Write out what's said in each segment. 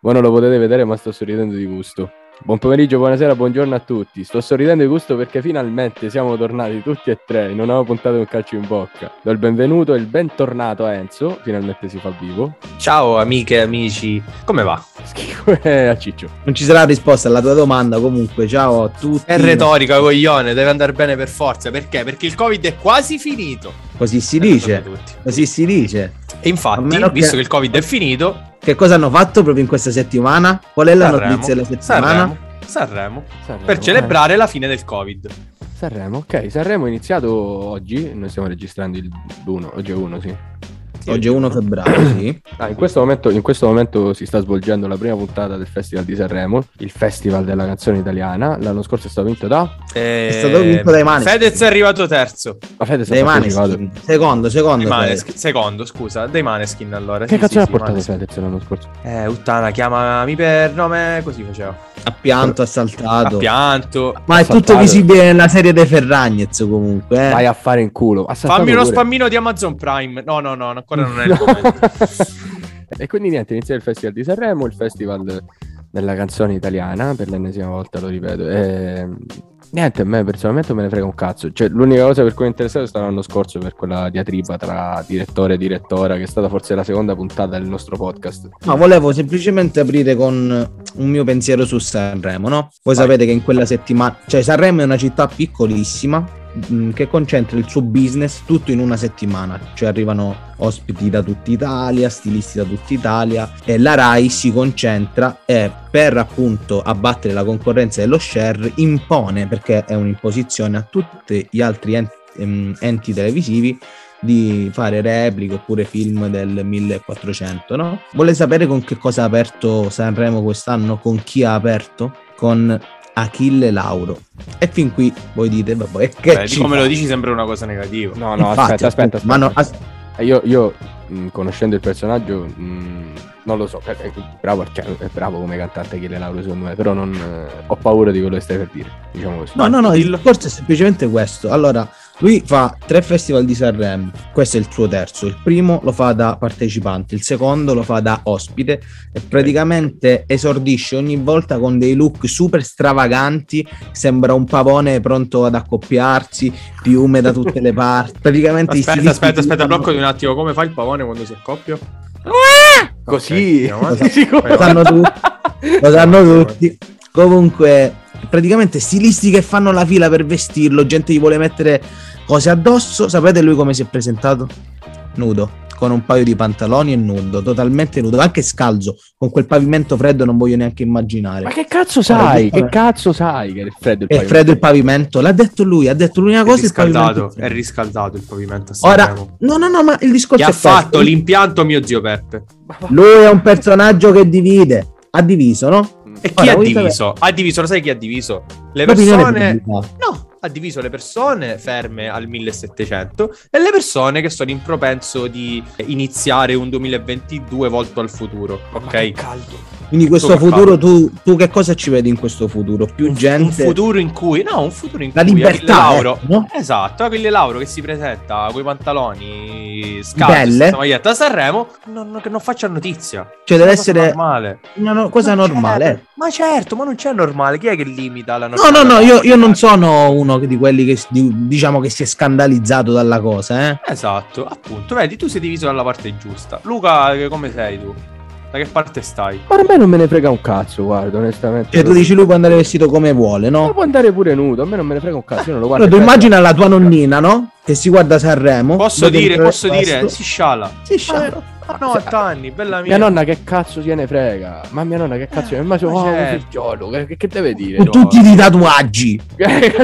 Voi non lo potete vedere, ma sto sorridendo di gusto. Buon pomeriggio, buonasera, buongiorno a tutti. Sto sorridendo di gusto perché finalmente siamo tornati tutti e tre. Non avevo puntato un calcio in bocca. Do il benvenuto e il bentornato a Enzo. Finalmente si fa vivo. Ciao amiche e amici. Come va? Schifo a ciccio. Non ci sarà risposta alla tua domanda comunque. Ciao a tutti. È retorica, coglione. Deve andare bene per forza. Perché? Perché il Covid è quasi finito. Così si dice. Così si dice. E infatti, visto che il Covid è finito... Che cosa hanno fatto proprio in questa settimana? Qual è la notizia della settimana? Sanremo. Per celebrare la fine del Covid. Sanremo, ok. Sanremo è iniziato oggi. Noi stiamo registrando il 1. Oggi è 1, sì. Oggi è 1 febbraio, sì. Ah, in questo momento si sta svolgendo la prima puntata del Festival di Sanremo, il Festival della canzone italiana. L'anno scorso è stato vinto da... È stato vinto dai Maneskin. Fedez è arrivato terzo. Ma Fedez è arrivato... Secondo, scusa, dei Maneskin allora. Che cazzo ha portato Fedez l'anno scorso? Uttana, chiamami per nome, così faceva. Ha pianto, ha saltato. Ma è tutto visibile nella serie dei Ferragnez comunque. Vai a fare in culo. Fammi uno spammino di Amazon Prime. No, ancora non è il momento. E quindi niente, inizia il Festival di Sanremo, il Festival della canzone italiana, per l'ennesima volta lo ripeto. Niente, a me personalmente me ne frega un cazzo. Cioè, l'unica cosa per cui mi è interessato è stato l'anno scorso per quella diatriba tra direttore e direttora, che è stata forse la seconda puntata del nostro podcast. No, volevo semplicemente aprire con un mio pensiero su Sanremo, no? Voi sapete che in quella settimana... Cioè, Sanremo è una città piccolissima che concentra il suo business tutto in una settimana, cioè arrivano ospiti da tutta Italia, stilisti da tutta Italia, e la Rai si concentra e per appunto abbattere la concorrenza dello share impone, perché è un'imposizione a tutti gli altri enti televisivi, di fare repliche oppure film del 1400, no? Vuole sapere con che cosa ha aperto Sanremo quest'anno? Con chi ha aperto? Con Achille Lauro. E fin qui voi dite vabbè, che come lo dici sembra una cosa negativa. No, infatti, aspetta. Ma no, io conoscendo il personaggio non lo so, è bravo come cantante Achille Lauro secondo me, però non ho paura di quello che stai per dire, diciamo così. No, il corso è semplicemente questo. Allora, lui fa 3 festival di Sanremo, questo è il suo terzo. Il primo lo fa da partecipante, il secondo lo fa da ospite e praticamente esordisce ogni volta con dei look super stravaganti, sembra un pavone pronto ad accoppiarsi, piume da tutte le parti. Praticamente aspetta, blocco di un attimo, come fa il pavone quando si accoppia? Così, okay. lo sanno tutti. Comunque praticamente stilisti che fanno la fila per vestirlo, gente gli vuole mettere cose addosso. Sapete lui come si è presentato? Nudo, con un paio di pantaloni e nudo, totalmente nudo, anche scalzo, con quel pavimento freddo non voglio neanche immaginare. Ma che cazzo sai? Che è freddo il pavimento? L'ha detto lui, una cosa, è riscaldato il pavimento. Ora, no, ma il discorso è questo. Ha fatto l'impianto mio zio Peppe. Lui è un personaggio che divide, ha diviso, no? E chi ha diviso? Lo sai chi ha diviso? Le persone... No. Ha diviso le persone ferme al 1700 e le persone che sono in propenso di iniziare un 2022 volto al futuro. Ok, caldo. Quindi questo futuro, tu che cosa ci vedi in questo futuro? Più gente? Un futuro in cui la libertà, Lauro, no? Esatto, Achille Lauro che si presenta coi pantaloni scalzi, questa maglietta a Sanremo, non faccia notizia. Cioè deve essere una cosa normale. Ma certo, ma non c'è normale, chi è che limita la normalità? No, io non sono uno di quelli che diciamo che si è scandalizzato dalla cosa, eh? Esatto, appunto, vedi, tu sei diviso dalla parte giusta. Luca, come sei tu? Da che parte stai? Ma ormai non me ne frega un cazzo, guarda, onestamente. Cioè, tu dici lui può andare vestito come vuole, no? Ma può andare pure nudo, a me non me ne frega un cazzo, io non lo guardo. Però tu immagina la tua nonnina, no? Che si guarda Sanremo. Posso dire, si sciala. No, 8 anni, bella mia nonna che cazzo se ne frega. Ma mia nonna che cazzo che deve dire? Tutti i tatuaggi.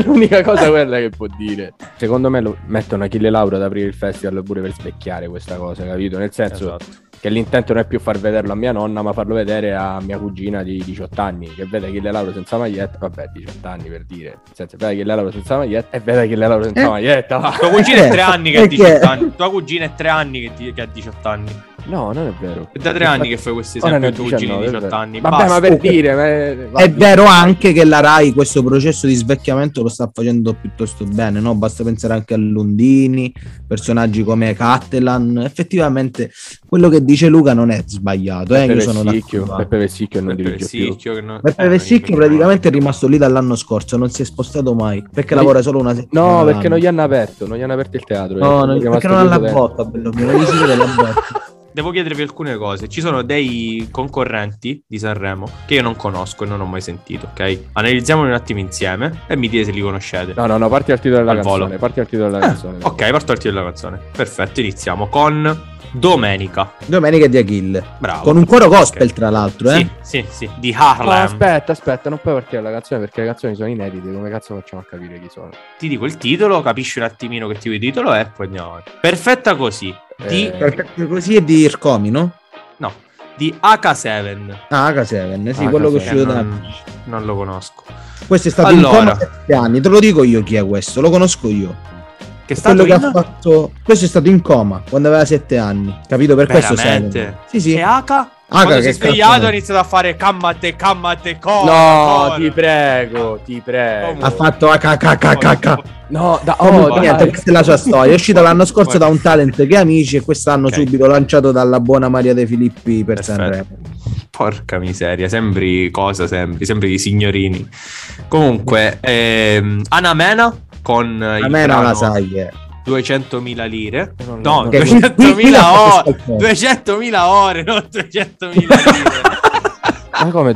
L'unica cosa quella che può dire. Secondo me lo mettono Achille Lauro ad aprire il festival pure per specchiare questa cosa, capito? Nel senso, esatto, che l'intento non è più far vederlo a mia nonna, ma farlo vedere a mia cugina di 18 anni che vede Achille Lauro senza maglietta. Vabbè, 18 anni per dire, senza vede Achille Lauro senza maglietta e vede Achille Lauro senza maglietta. Tua cugina è 3 anni che ha 18 anni. Tua cugina è 3 anni che ha 18 anni. No, non è vero. È da 3 anni che fai questi esempi, tu cugini di 18 anni. Vabbè, basta. Ma per dire, ma... è vero anche che la Rai questo processo di svecchiamento lo sta facendo piuttosto bene, no? Basta pensare anche a Lundini, personaggi come Cattelan. Effettivamente quello che dice Luca non è sbagliato, eh? Io sono d'accordo. Peppe Vessicchio non dirige più. Peppe Vessicchio praticamente è rimasto lì dall'anno scorso, non si è spostato mai, perché lavora solo una settimana. No, perché non gli hanno aperto, non gli hanno aperto il teatro. No, perché non hanno la botta, bello mio, non gli si vede la botta. Devo chiedervi alcune cose. Ci sono dei concorrenti di Sanremo che io non conosco e non ho mai sentito, ok? Analizziamoli un attimo insieme e mi dite se li conoscete. No, parti dal titolo della canzone. Parti dal titolo della canzone. Ok, parto dal titolo della canzone. Perfetto, iniziamo con Domenica di Achille. Bravo. Con un coro gospel, okay, tra l'altro, eh? Sì, di Harlem. Ma aspetta, non puoi partire la canzone perché le canzoni sono inedite, come cazzo facciamo a capire chi sono? Ti dico il titolo, capisci un attimino che tipo di titolo è, poi andiamo avanti. Perfetta così. Perfetta così è di Ircomi, no? No, di H7. Ah, H7, sì, H7, quello che è uscito da... Non lo conosco. Questo è stato un coro 7 anni, te lo dico io chi è questo, lo conosco io. Che quello che ha fatto, questo è stato in coma quando aveva 7 anni, capito? Per veramente? Questo serve. Sì. E H si è svegliato e ha iniziato a fare cammate coma. No, coma. Ti prego. Ha fatto HKKKK. No, niente, questa è la sua storia. È uscita l'anno scorso da un talent che amici e quest'anno subito lanciato dalla buona Maria De Filippi per Sanremo. Porca miseria, sembri i signorini. Comunque, Ana Mena con il brano la sai, 200.000 lire. No, 200.000 ore, non 300.000 lire. Ma come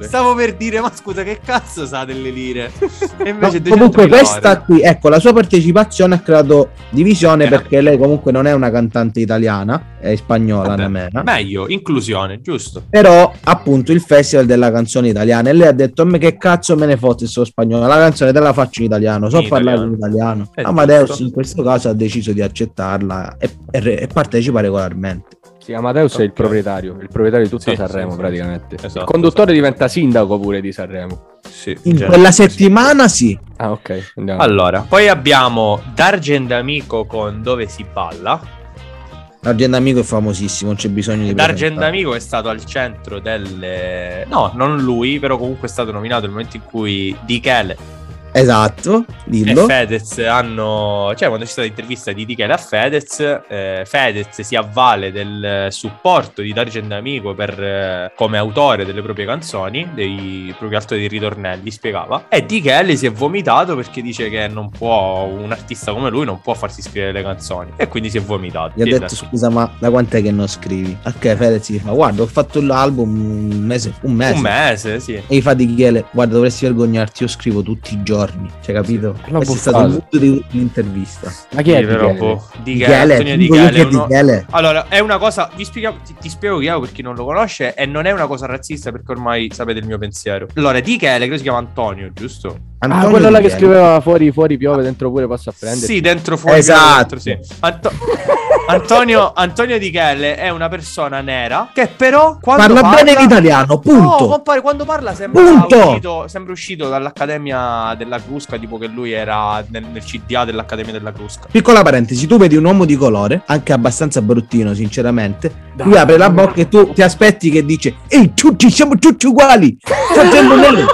stavo per dire, ma scusa, che cazzo sa delle lire? E invece no, comunque questa ore. Qui, ecco, la sua partecipazione ha creato divisione perché lei comunque non è una cantante italiana, è spagnola. Vabbè, Ana Mena. Meglio, inclusione, giusto. Però appunto il festival della canzone italiana e lei ha detto, me che cazzo me ne fotte se sono spagnola, la canzone te la faccio in italiano, so parlare in italiano. Amadeus in questo caso ha deciso di accettarla e partecipa regolarmente. Sì, Amadeus è il proprietario di tutta Sanremo praticamente. Esatto, il conduttore diventa sindaco pure di Sanremo. Sì, in quella settimana sì. Ah, ok. Andiamo. Allora, poi abbiamo Dargen D'Amico con Dove si balla. Dargen D'Amico è famosissimo, non c'è bisogno di Dargen D'Amico è stato al centro delle... No, non lui, però comunque è stato nominato nel momento in cui Dichele... Esatto, dillo. E Fedez cioè quando c'è stata l'intervista di Dichele a Fedez, Fedez si avvale del supporto di Dargen D'Amico come autore delle proprie canzoni, più che altro dei ritornelli, spiegava. E Dichele si è vomitato perché dice che non può, un artista come lui non può farsi scrivere le canzoni, e quindi si è vomitato. Gli ha detto, scusa, ma da quant'è che non scrivi? Ok, Fedez gli fa, guarda, ho fatto l'album un mese, sì. E gli fa Dichele, guarda, dovresti vergognarti, io scrivo tutti i giorni. Cioè, capito? Questo è stato il punto di un'intervista. Ma chi è Dichele? Allora, è una cosa, ti spiego chiaro per chi non lo conosce, e non è una cosa razzista perché ormai sapete il mio pensiero. Allora, Dichele, credo si chiama Antonio, giusto? Antonio, quello là che scriveva fuori piove, dentro pure posso apprendere. Sì, dentro fuori. Esatto, piove, dentro, sì. Antonio Dichele è una persona nera che però parla bene l'italiano, punto. No, compare, quando parla sembra uscito dall'Accademia della Crusca, tipo che lui era nel CDA dell'Accademia della Crusca. Piccola parentesi, tu vedi un uomo di colore, anche abbastanza bruttino sinceramente, lui apre la bocca e tu ti aspetti che dice, ehi, tutti siamo tutti uguali, facendo nero,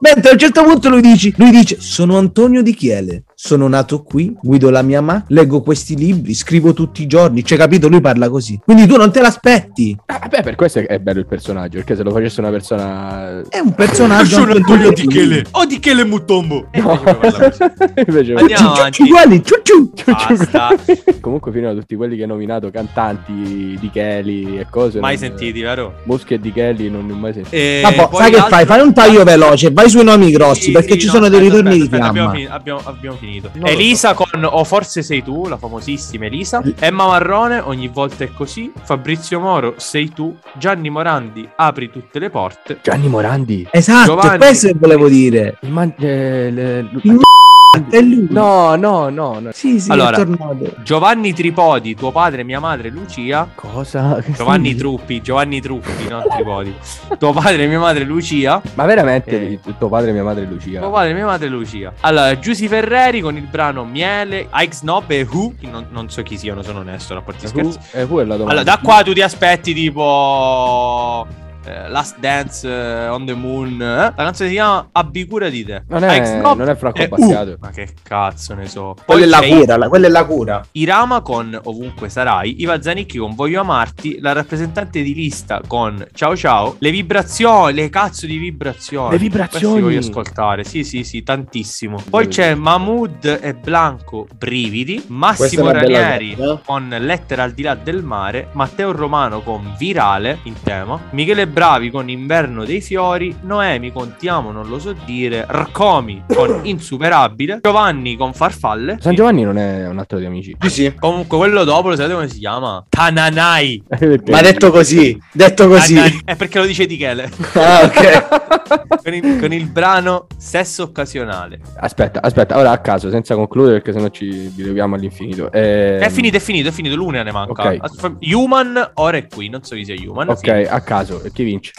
mentre a un certo punto lui dice, sono Antonio Dichele, sono nato qui, guido la mia mamma, leggo questi libri, scrivo tutti i giorni, cioè capito, lui parla così, quindi tu non te l'aspetti. Beh, per questo è bello il personaggio, perché se lo facesse una persona è un personaggio Antonio Dichele o Dichele Mutombo, no. Andiamo avanti. Basta. Comunque fino a tutti quelli che hai nominato, cantanti Dichele e cose mai sentiti, vero? Moschi e Dichele non li ho mai sentiti. Sai che fai un taglio veloce, vai sui nomi grossi, perché ci sono dei ritorni di fiamma. Abbiamo finito. Non Elisa con O forse sei tu, la famosissima Elisa. Emma Marrone, Ogni volta è così. Fabrizio Moro, Sei tu. Gianni Morandi, Apri tutte le porte. Gianni Morandi, esatto, Giovanni, questo che volevo dire. è lui. No. Sì, allora, Giovanni Tripodi, tuo padre, mia madre, Lucia. Cosa? Giovanni Truppi, Giovanni Truppi, non Tripodi. Tuo padre, mia madre, Lucia. Ma veramente tuo padre, mia madre, Lucia. Tuo padre, mia madre, Lucia. Allora, Giusy Ferreri con il brano Miele, Ike Snob e Who. Non so chi siano, sono onesto, a parte scherzi. Who è la domanda. Allora, da qua tu ti aspetti tipo... Last Dance, On The Moon. La canzone si chiama Abbi cura di te. Non è Franco Bascato. Ma che cazzo ne so. Poi quella è la cura, quella è la cura. Irama con Ovunque sarai, Iva Zanicchi con Voglio amarti, la rappresentante di lista con Ciao ciao, Le vibrazioni, le cazzo di vibrazioni. Le vibrazioni questi voglio ascoltare. Sì, tantissimo. Poi c'è Mahmoud e Blanco, Brividi. Massimo Ranieri con Lettera al di là del mare, Matteo Romano con Virale in tema, Michele Bravi con Inverno dei fiori, Noemi con Ti amo non lo so dire, Rcomi con Insuperabile, Giovanni con Farfalle. San Giovanni non è un altro di Amici? Sì. Comunque quello dopo, lo sapete come si chiama? Tananai. Ma detto così Tananai. È perché lo dice Dichele. Ah, ok. con il brano Sesso occasionale. Aspetta, ora a caso, senza concludere perché sennò ci dileguiamo all'infinito. È finito, l'una ne manca. Okay. Human ora è qui, non so chi sia Human. Ok, finito. A caso, chi vince?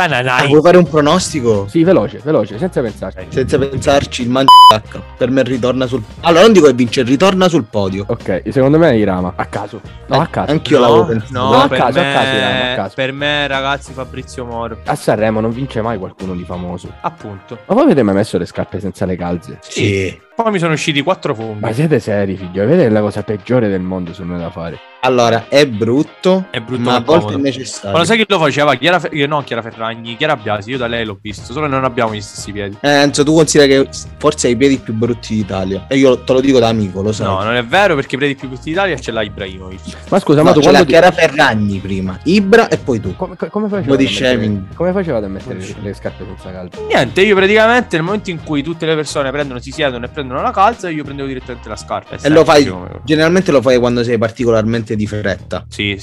Vuoi fare un pronostico? Sì, veloce, senza pensarci. Senza pensarci, il mangiacca per me ritorna sul... Allora, non dico che vince, ritorna sul podio. Ok, secondo me è Irama, a caso. No, a caso. Anch'io l'avevo pensato. No, a caso, Irama, a caso. Per me, ragazzi, Fabrizio Moro. A Sanremo non vince mai qualcuno di famoso. Appunto. Ma voi avete mai messo le scarpe senza le calze? Sì. Poi mi sono usciti 4 funghi. Ma siete seri, figlio? Vedete la cosa peggiore del mondo su me da fare. Allora, è brutto ma a volte è necessario. Ma lo sai che lo faceva? Chiara Ferragni, Chiara Biasi, io da lei l'ho visto, solo che non abbiamo gli stessi piedi. Enzo, tu consideri che forse hai i piedi più brutti d'Italia. E io te lo dico da amico, lo sai. No, non è vero, perché i piedi più brutti d'Italia ce l'ha Ibrahimovic. Ma scusa, ma tu c'è la Chiara Ferragni prima, Ibra e poi tu. Come facevate a mettere le scarpe senza calze? Niente, io praticamente nel momento in cui tutte le persone prendono, si siedono e prendono la calza, io prendevo direttamente la scarpa. E lo fai, generalmente lo fai quando sei particolarmente di fretta. Sì.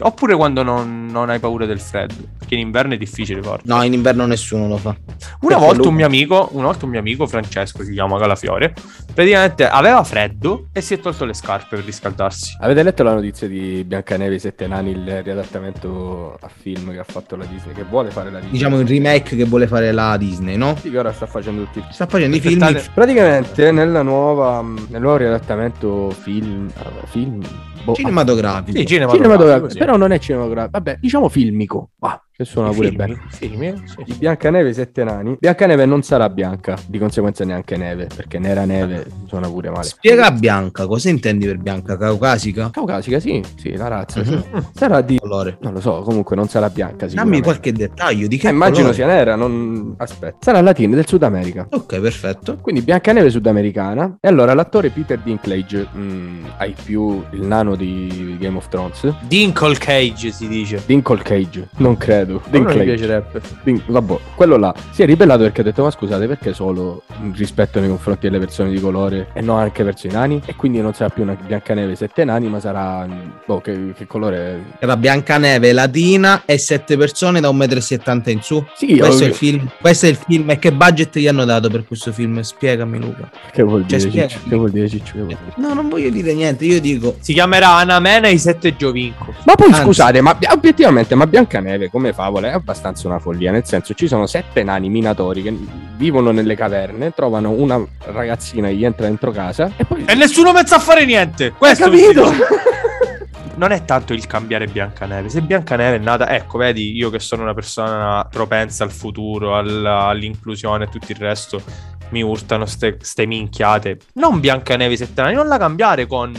Oppure quando non hai paura del freddo, perché in inverno è difficile farlo. No, in inverno nessuno lo fa. Una volta un mio amico Francesco, si chiama Calafiore, praticamente aveva freddo e si è tolto le scarpe per riscaldarsi. Avete letto la notizia di Biancaneve e i Sette Nani, il riadattamento a film che ha fatto la Disney, che vuole fare la Disney? Diciamo il remake che vuole fare la Disney, no? Sì, che ora sta facendo i film. Praticamente nel nuovo riadattamento film cinematografico. Sì, cinematografico. Però non è cinematografico. Vabbè, diciamo filmico. Ah, che suona pure bene. Sì. Biancaneve e i Sette Nani. Biancaneve non sarà bianca, di conseguenza neanche neve, perché nera neve suona pure male. Spiega bianca, cosa intendi per bianca? Caucasica? Caucasica, sì, la razza. Uh-huh. Sì. Sarà di colore. Non lo so, comunque non sarà bianca. Dammi qualche dettaglio di che immagino colore sia nera, non aspetta. Sarà latina, del Sud America. Ok, perfetto. Quindi Biancaneve sudamericana. E allora l'attore Peter Dinklage, hai più il nano di Game of Thrones. Dinklage si dice. Dinklage, non credo. Dinklage. Non mi piacerebbe. Vabbè, quello là si è ribellato perché ha detto: ma scusate, perché solo rispetto nei confronti delle persone di colore e non anche verso i nani? E quindi non sarà più una Biancaneve sette nani, ma sarà che colore è? Era Biancaneve latina e 7 persone da 1,70 m in su. Sì, questo è il film. Questo è il film. E che budget gli hanno dato per questo film? Spiegami, Luca. Che vuol dire? Che vuol dire? No, non voglio dire niente. Io dico, si chiamerà Ana Mena e i 7 Giovinco. Ma poi scusate, ma obiettivamente, ma Biancaneve come favola è abbastanza una follia. Nel senso, ci sono 7 nani minatori che vivono nelle caverne, trovano una ragazzina che gli entra dentro casa e poi... E nessuno mezza a fare niente. Questo, capito? Non è tanto il cambiare Biancaneve. Se Biancaneve è nata, ecco, vedi, io che sono una persona propensa al futuro, all'inclusione e tutto il resto, mi urtano ste minchiate. Non Biancaneve sette anni, non la cambiare con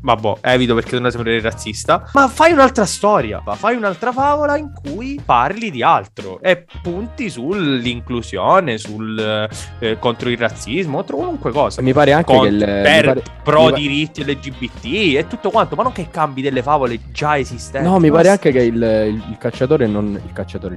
vabbò, evito perché non sembrerei razzista, ma fai un'altra storia, fai un'altra favola in cui parli di altro e punti sull'inclusione, sul contro il razzismo, contro qualunque cosa. Mi pare anche diritti LGBT e tutto quanto, ma non che cambi delle favole già esistenti. No, mi pare anche che il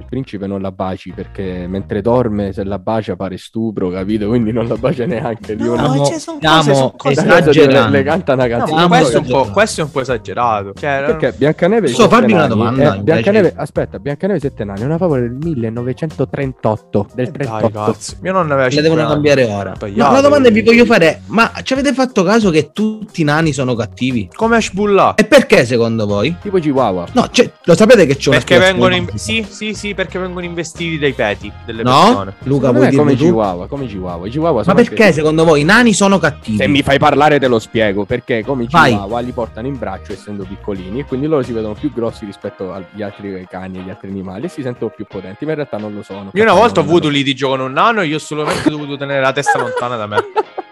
principe non la baci, perché mentre dorme, se la bacia pare stupro, capito? Quindi non la bacia neanche. No, c'è sono cose esagerate. Le canta una canzone. questo è un po' esagerato. Cioè, perché Biancaneve posso farvi una domanda? Biancaneve, aspetta, Biancaneve 7 anni è una favola del 1938. Del 38. Dai, cazzo. Mio nonno aveva 5 anni. La devono cambiare ora. Ma la domanda vi voglio fare è, ma ci avete fatto caso che tutti i nani sono cattivi? Come Ashbullah. E perché secondo voi? Tipo Chihuahua. No, cioè, lo sapete che c'è una perché vengono investiti dai peti delle persone. Luca, vuoi dire come Chihuahua, come Chihuahua. Ma perché secondo voi i nani sono cattivi? Se mi fai parlare te lo spiego, perché come i Chihuahua li portano in braccio essendo piccolini e quindi loro si vedono più grossi rispetto agli altri cani e gli altri animali e si sentono più potenti, ma in realtà non lo sono. Io una volta ho avuto un litigio con un nano e io solamente ho dovuto tenere la testa lontana da me.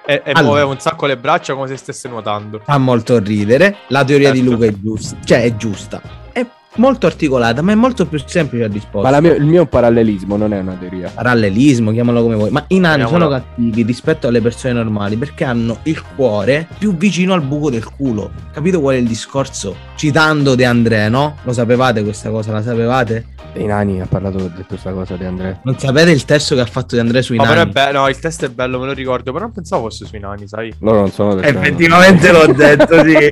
E muoveva un sacco le braccia come se stesse nuotando. Fa molto ridere. La teoria di Luca è giusta. Cioè è giusta, è molto articolata, ma è molto più semplice a disposto. Ma il mio parallelismo non è una teoria. Parallelismo, chiamalo come vuoi. Ma i nani sono cattivi rispetto alle persone normali perché hanno il cuore più vicino al buco del culo. Capito qual è il discorso? Citando De André, no? Lo sapevate questa cosa? La sapevate? Dei nani ha parlato, ha detto questa cosa di Andrea. Non sapete il testo che ha fatto di Andrea sui nani? Però no, il testo è bello, me lo ricordo, però non pensavo fosse sui nani, sai? Loro non sono del effettivamente l'ho detto, sì.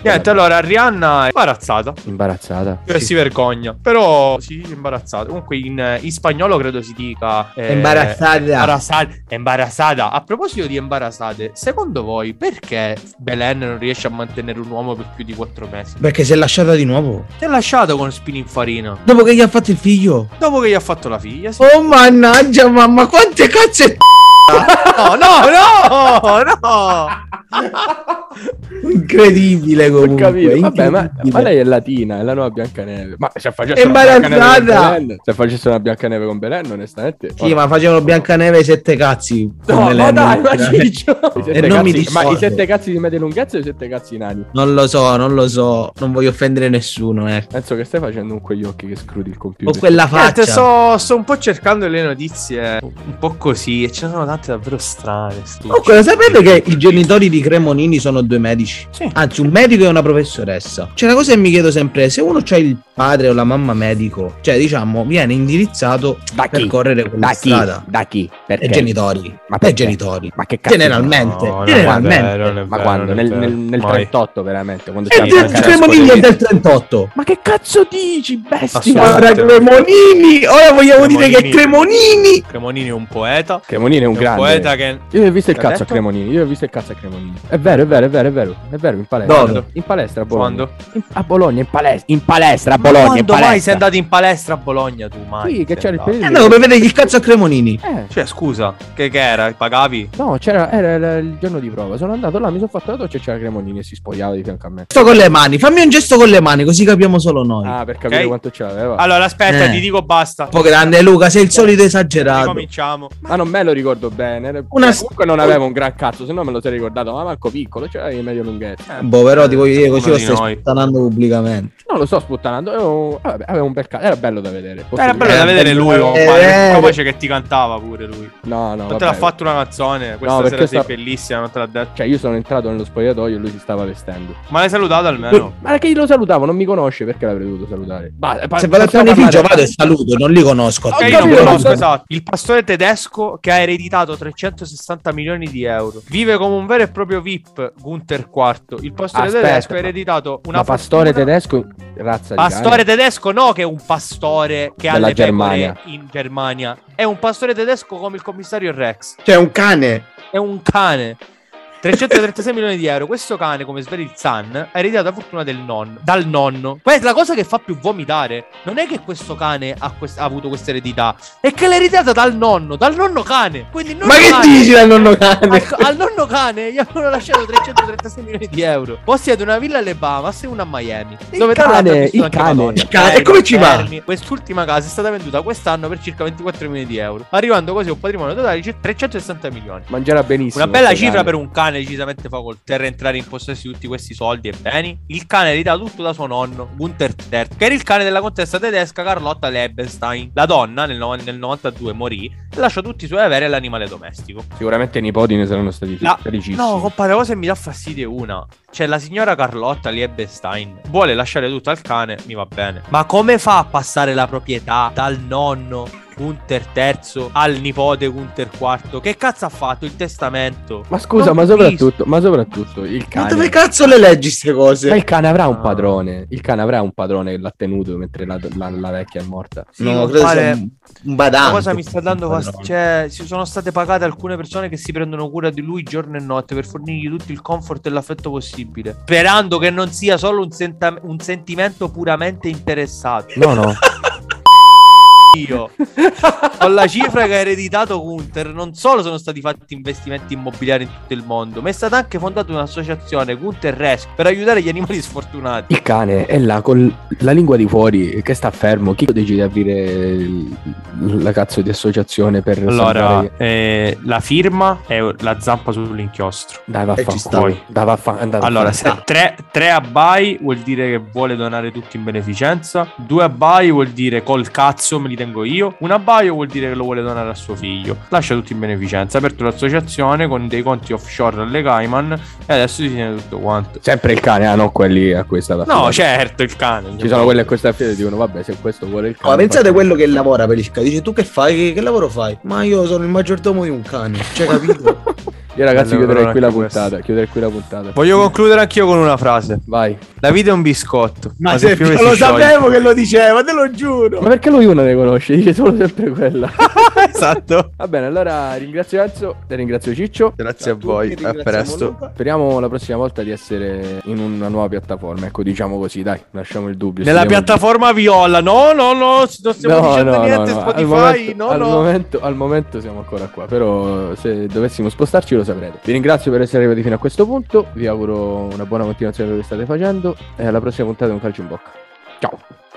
Niente, allora Rihanna è imbarazzata. Imbarazzata. Sì. Si vergogna, però sì, imbarazzata. Comunque in spagnolo credo si dica imbarazzata. Imbarazzata. A proposito di imbarazzate, secondo voi perché Belen non riesce a mantenere un uomo per più di 4 mesi? Perché si è lasciata di nuovo. Si è lasciata con Spininfarina. Dopo che gli ha fatto il figlio? Dopo che gli ha fatto la figlia, sì. Oh mannaggia mamma, quante cazzo è... No! Incredibile comunque. Incredibile. Vabbè, ma lei è latina, è la nuova Biancaneve. Ma se facesse una Biancaneve, se facesse una Biancaneve con Belen, onestamente. Sì, ma facevano Biancaneve i 7 cazzi. No, Belen, ma dai, ma ciccio. Ma i 7 cazzi di media lunghezza e i 7 cazzi nani? Non lo so, non voglio offendere nessuno, eh. Penso che stai facendo un quegli occhi che scrudi il computer. O quella faccia. Sto un po' cercando le notizie un po' così e ce ne sono tante davvero strane. Comunque, sapete che i genitori di Cremonini sono 2 medici, sì. Anzi un medico e una professoressa. C'è una cosa che mi chiedo sempre: se uno c'ha il padre o la mamma medico, cioè diciamo viene indirizzato da per chi? Correre quella da strada chi? Da chi? Perché? Dai genitori. Ma per genitori. Ma che cazzo? Generalmente no, generalmente vero, vero, ma quando? Nel 38 veramente quando Cremonini è del 38. Ma che cazzo dici? Bestia. Ora Cremonini. Ora vogliamo dire che Cremonini è un poeta. Cremonini è un grande poeta che... Io ho visto il cazzo a Cremonini. È vero, in palestra. Dove? In palestra a Bologna. Quando? A Bologna, in palestra a Bologna. Quando mai sei andato in palestra a Bologna tu, mai? Sì, che c'era il periodo. Andavo per vedere il cazzo a Cremonini. Cioè, scusa, che era? Pagavi? No, era il giorno di prova. Sono andato là, mi sono fatto la doccia e c'era Cremonini e si spogliava di fianco a me. Sto con le mani, fammi un gesto con le mani così capiamo solo noi. Ah, per capire quanto c'aveva. Allora, aspetta, ti dico basta. Un po' grande Luca, sei il solito esagerato. Cominciamo. Ma non me lo ricordo bene. Comunque non avevo un gran cazzo, se no me lo sarei ricordato, ma manco piccolo, cioè in medio lunghezza. Boh, però ti voglio dire così lo stai sputtanando pubblicamente. Non lo sto sputtanando, avevo un bel cazzo, era bello da vedere. Era bello da vedere lui, la voce che ti cantava pure lui. No, non te l'ha fatto una canzone, questa sera sei bellissima, non te l'ha detto. Cioè io sono entrato nello spogliatoio e lui si stava vestendo. Ma l'hai salutato almeno? Ma che lo salutavo, non mi conosce, perché l'avrei dovuto salutare? Se vado a fare figlio vado e saluto, non li conosco. Ok, non conosco, esatto. Il pastore tedesco che ha ereditato 360 milioni di euro. Vive come un vero e proprio VIP. Gunther IV, il pastore tedesco, ha ereditato una pastore tedesco, razza di pastore tedesco, no, che è un pastore che ha le pecore in Germania. È un pastore tedesco come il commissario Rex. Cioè è un cane. 336 milioni di euro. Questo cane, come svela il Sun, ha ereditato la fortuna dal nonno. Questa è la cosa che fa più vomitare. Non è che questo cane ha avuto questa eredità, è che l'ha ereditata dal nonno cane. Quindi nonno ma cane, che dici dal nonno cane? Al nonno cane gli hanno lasciato 336 milioni di euro. Possiede una villa alle Bahamas e una a Miami. Il cane. E come ci va? Quest'ultima casa è stata venduta quest'anno per circa 24 milioni di euro, arrivando così a un patrimonio totale di 360 milioni. Mangerà benissimo. Una bella cifra per un cane. Decisamente fa col terra entrare in possesso di tutti questi soldi e beni. Il cane eredita tutto da suo nonno Gunther III, che era il cane della contessa tedesca Carlotta Liebenstein. La donna nel 92 morì e lasciò tutti i suoi averi all'animale domestico. Sicuramente i nipoti ne saranno stati felicissimi. No, compare, la cosa che mi dà fastidio è una. Cioè la signora Carlotta Liebenstein vuole lasciare tutto al cane, mi va bene, ma come fa a passare la proprietà dal nonno Gunther III al nipote Gunther IV. Che cazzo ha fatto il testamento? Ma scusa, non ma soprattutto il cane. Ma dove cazzo le leggi ste cose? Ma il cane avrà un padrone. Il cane avrà un padrone che l'ha tenuto mentre la vecchia è morta. Sì, no, credo sia un badante. La cosa mi sta dando fastidio. Cioè, si sono state pagate alcune persone che si prendono cura di lui giorno e notte per fornirgli tutto il comfort e l'affetto possibile, sperando che non sia solo un sentimento puramente interessato. No, no. Io con la cifra che ha ereditato Gunther non solo sono stati fatti investimenti immobiliari in tutto il mondo, ma è stata anche fondata un'associazione Gunther Rescue per aiutare gli animali sfortunati. Il cane è là con la lingua di fuori che sta fermo. Chi decide di aprire la cazzo di associazione per salvare... la firma è la zampa sull'inchiostro. Dai vaffanculo. Allora, se 3 abbai vuol dire che vuole donare tutti in beneficenza, 2 abbai vuol dire col cazzo me li tengo io, un abbaio vuol dire che lo vuole donare a suo figlio, lascia tutti in beneficenza, ha aperto l'associazione con dei conti offshore alle Cayman e adesso si tiene tutto quanto. Sempre il cane, ah no, quelli a questa da no, certo, il cane. Ci sono quelli a questa affida e dicono vabbè, se questo vuole il cane. Ma pensate quello che lavora per il cane, dice tu che fai, che lavoro fai? Ma io sono il maggiordomo di un cane, cioè capito? Io ragazzi chiuderei qui la puntata. Voglio concludere anch'io con una frase. Vai. La vita è un biscotto. Ma se più lo sapevo che lo diceva, te lo giuro. Ma perché lui uno ne conosce? Dice solo sempre quella. Esatto. Va bene, allora ringrazio Enzo, te ringrazio Ciccio. Grazie a voi, a presto. Luca. Speriamo la prossima volta di essere in una nuova piattaforma, ecco, diciamo così, dai, lasciamo il dubbio. Nella piattaforma viola. No, non stiamo dicendo niente. Spotify, al momento siamo ancora qua, però se dovessimo spostarci lo saprete. Vi ringrazio per essere arrivati fino a questo punto, vi auguro una buona continuazione di quello che state facendo e alla prossima puntata di Un Calcio in Bocca. Ciao.